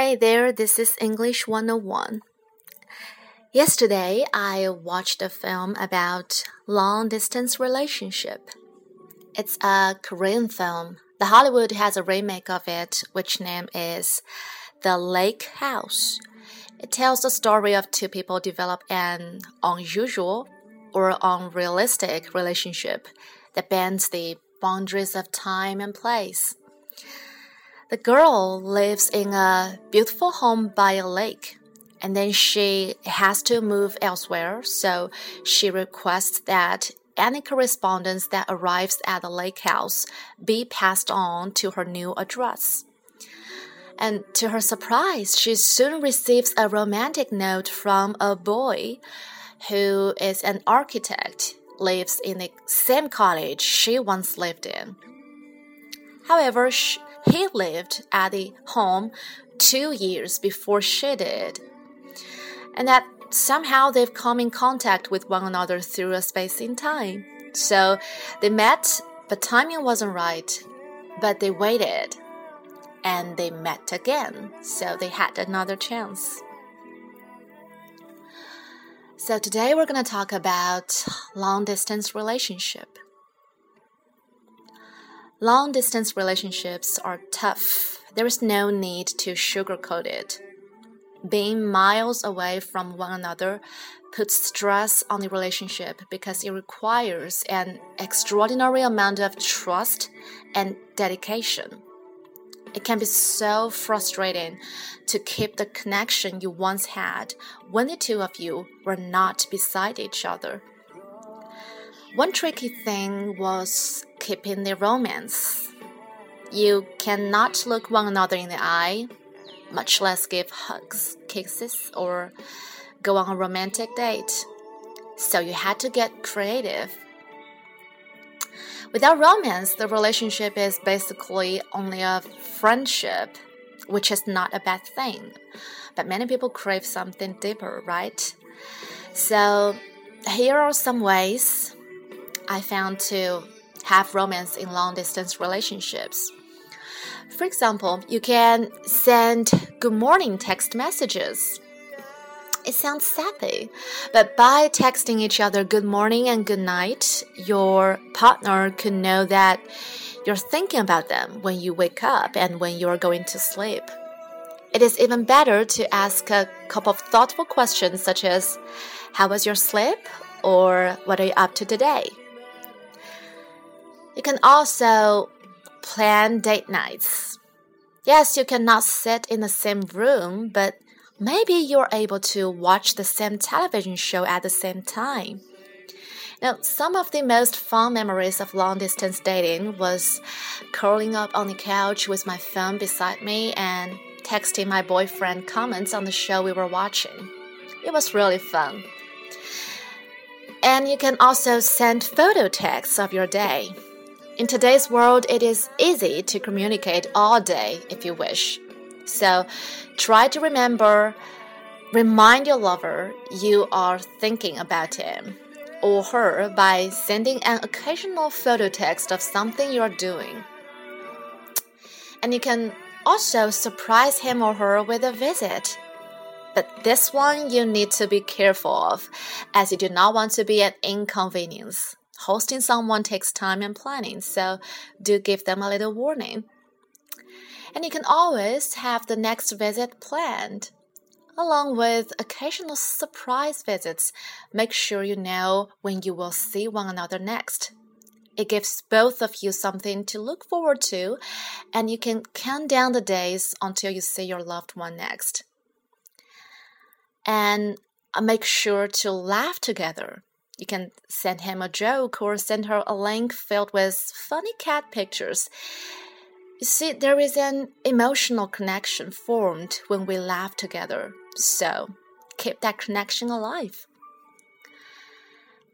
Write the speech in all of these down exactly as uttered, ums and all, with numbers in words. Hey there, this is English one oh one. Yesterday, I watched a film about long-distance relationship. It's a Korean film. The Hollywood has a remake of it, which name is The Lake House. It tells the story of two people develop an unusual or unrealistic relationship that bends the boundaries of time and place.The girl lives in a beautiful home by a lake, and then she has to move elsewhere, so she requests that any correspondence that arrives at the lake house be passed on to her new address. And to her surprise, she soon receives a romantic note from a boy who is an architect, lives in the same cottage she once lived in. However, she,He lived at the home two years before she did, and that somehow they've come in contact with one another through a space in time. So they met, but timing wasn't right, but they waited, and they met again, so they had another chance. So today we're going to talk about long-distance relationship.Long-distance relationships are tough. There is no need to sugarcoat it. Being miles away from one another puts stress on the relationship because it requires an extraordinary amount of trust and dedication. It can be so frustrating to keep the connection you once had when the two of you were not beside each other.One tricky thing was keeping the romance. You cannot look one another in the eye, much less give hugs, kisses, or go on a romantic date. So you had to get creative. Without romance, the relationship is basically only a friendship, which is not a bad thing. But many people crave something deeper, right? So here are some ways...I found to have romance in long-distance relationships. For example, you can send good morning text messages. It sounds sappy, but by texting each other good morning and good night, your partner could know that you're thinking about them when you wake up and when you're going to sleep. It is even better to ask a couple of thoughtful questions such as, how was your sleep? Or what are you up to today?You can also plan date nights. Yes, you cannot sit in the same room, but maybe you're able to watch the same television show at the same time. Now, some of the most fond memories of long-distance dating was curling up on the couch with my phone beside me and texting my boyfriend comments on the show we were watching. It was really fun. And you can also send photo texts of your day.In today's world, it is easy to communicate all day if you wish. So try to remember, remind your lover you are thinking about him or her by sending an occasional photo text of something you're doing. And you can also surprise him or her with a visit. But this one you need to be careful of, as you do not want to be an inconvenience.Hosting someone takes time and planning, so do give them a little warning. And you can always have the next visit planned. Along with occasional surprise visits, make sure you know when you will see one another next. It gives both of you something to look forward to, and you can count down the days until you see your loved one next. And make sure to laugh together.You can send him a joke or send her a link filled with funny cat pictures. You see, there is an emotional connection formed when we laugh together. So keep that connection alive.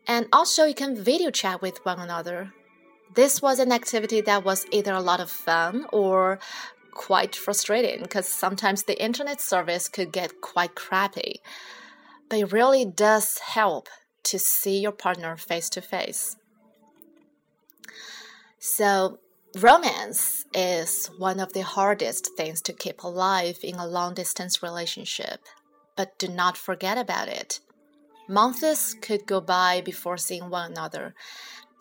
And also you can video chat with one another. This was an activity that was either a lot of fun or quite frustrating because sometimes the internet service could get quite crappy. But it really does help.To see your partner face to face. So Romance is one of the hardest things to keep alive in a long-distance relationship, but do not forget about it. Months could go by before seeing one another.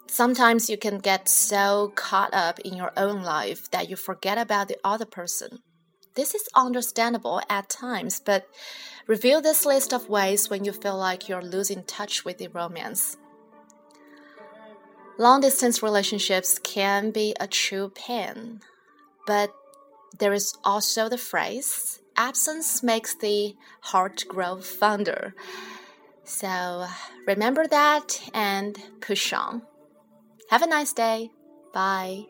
Sometimes you can get so caught up in your own life that you forget about the other person. This is understandable at times, but review this list of ways when you feel like you're losing touch with the romance.Long-distance relationships can be a true pain, but there is also the phrase, absence makes the heart grow fonder. So remember that and push on. Have a nice day. Bye.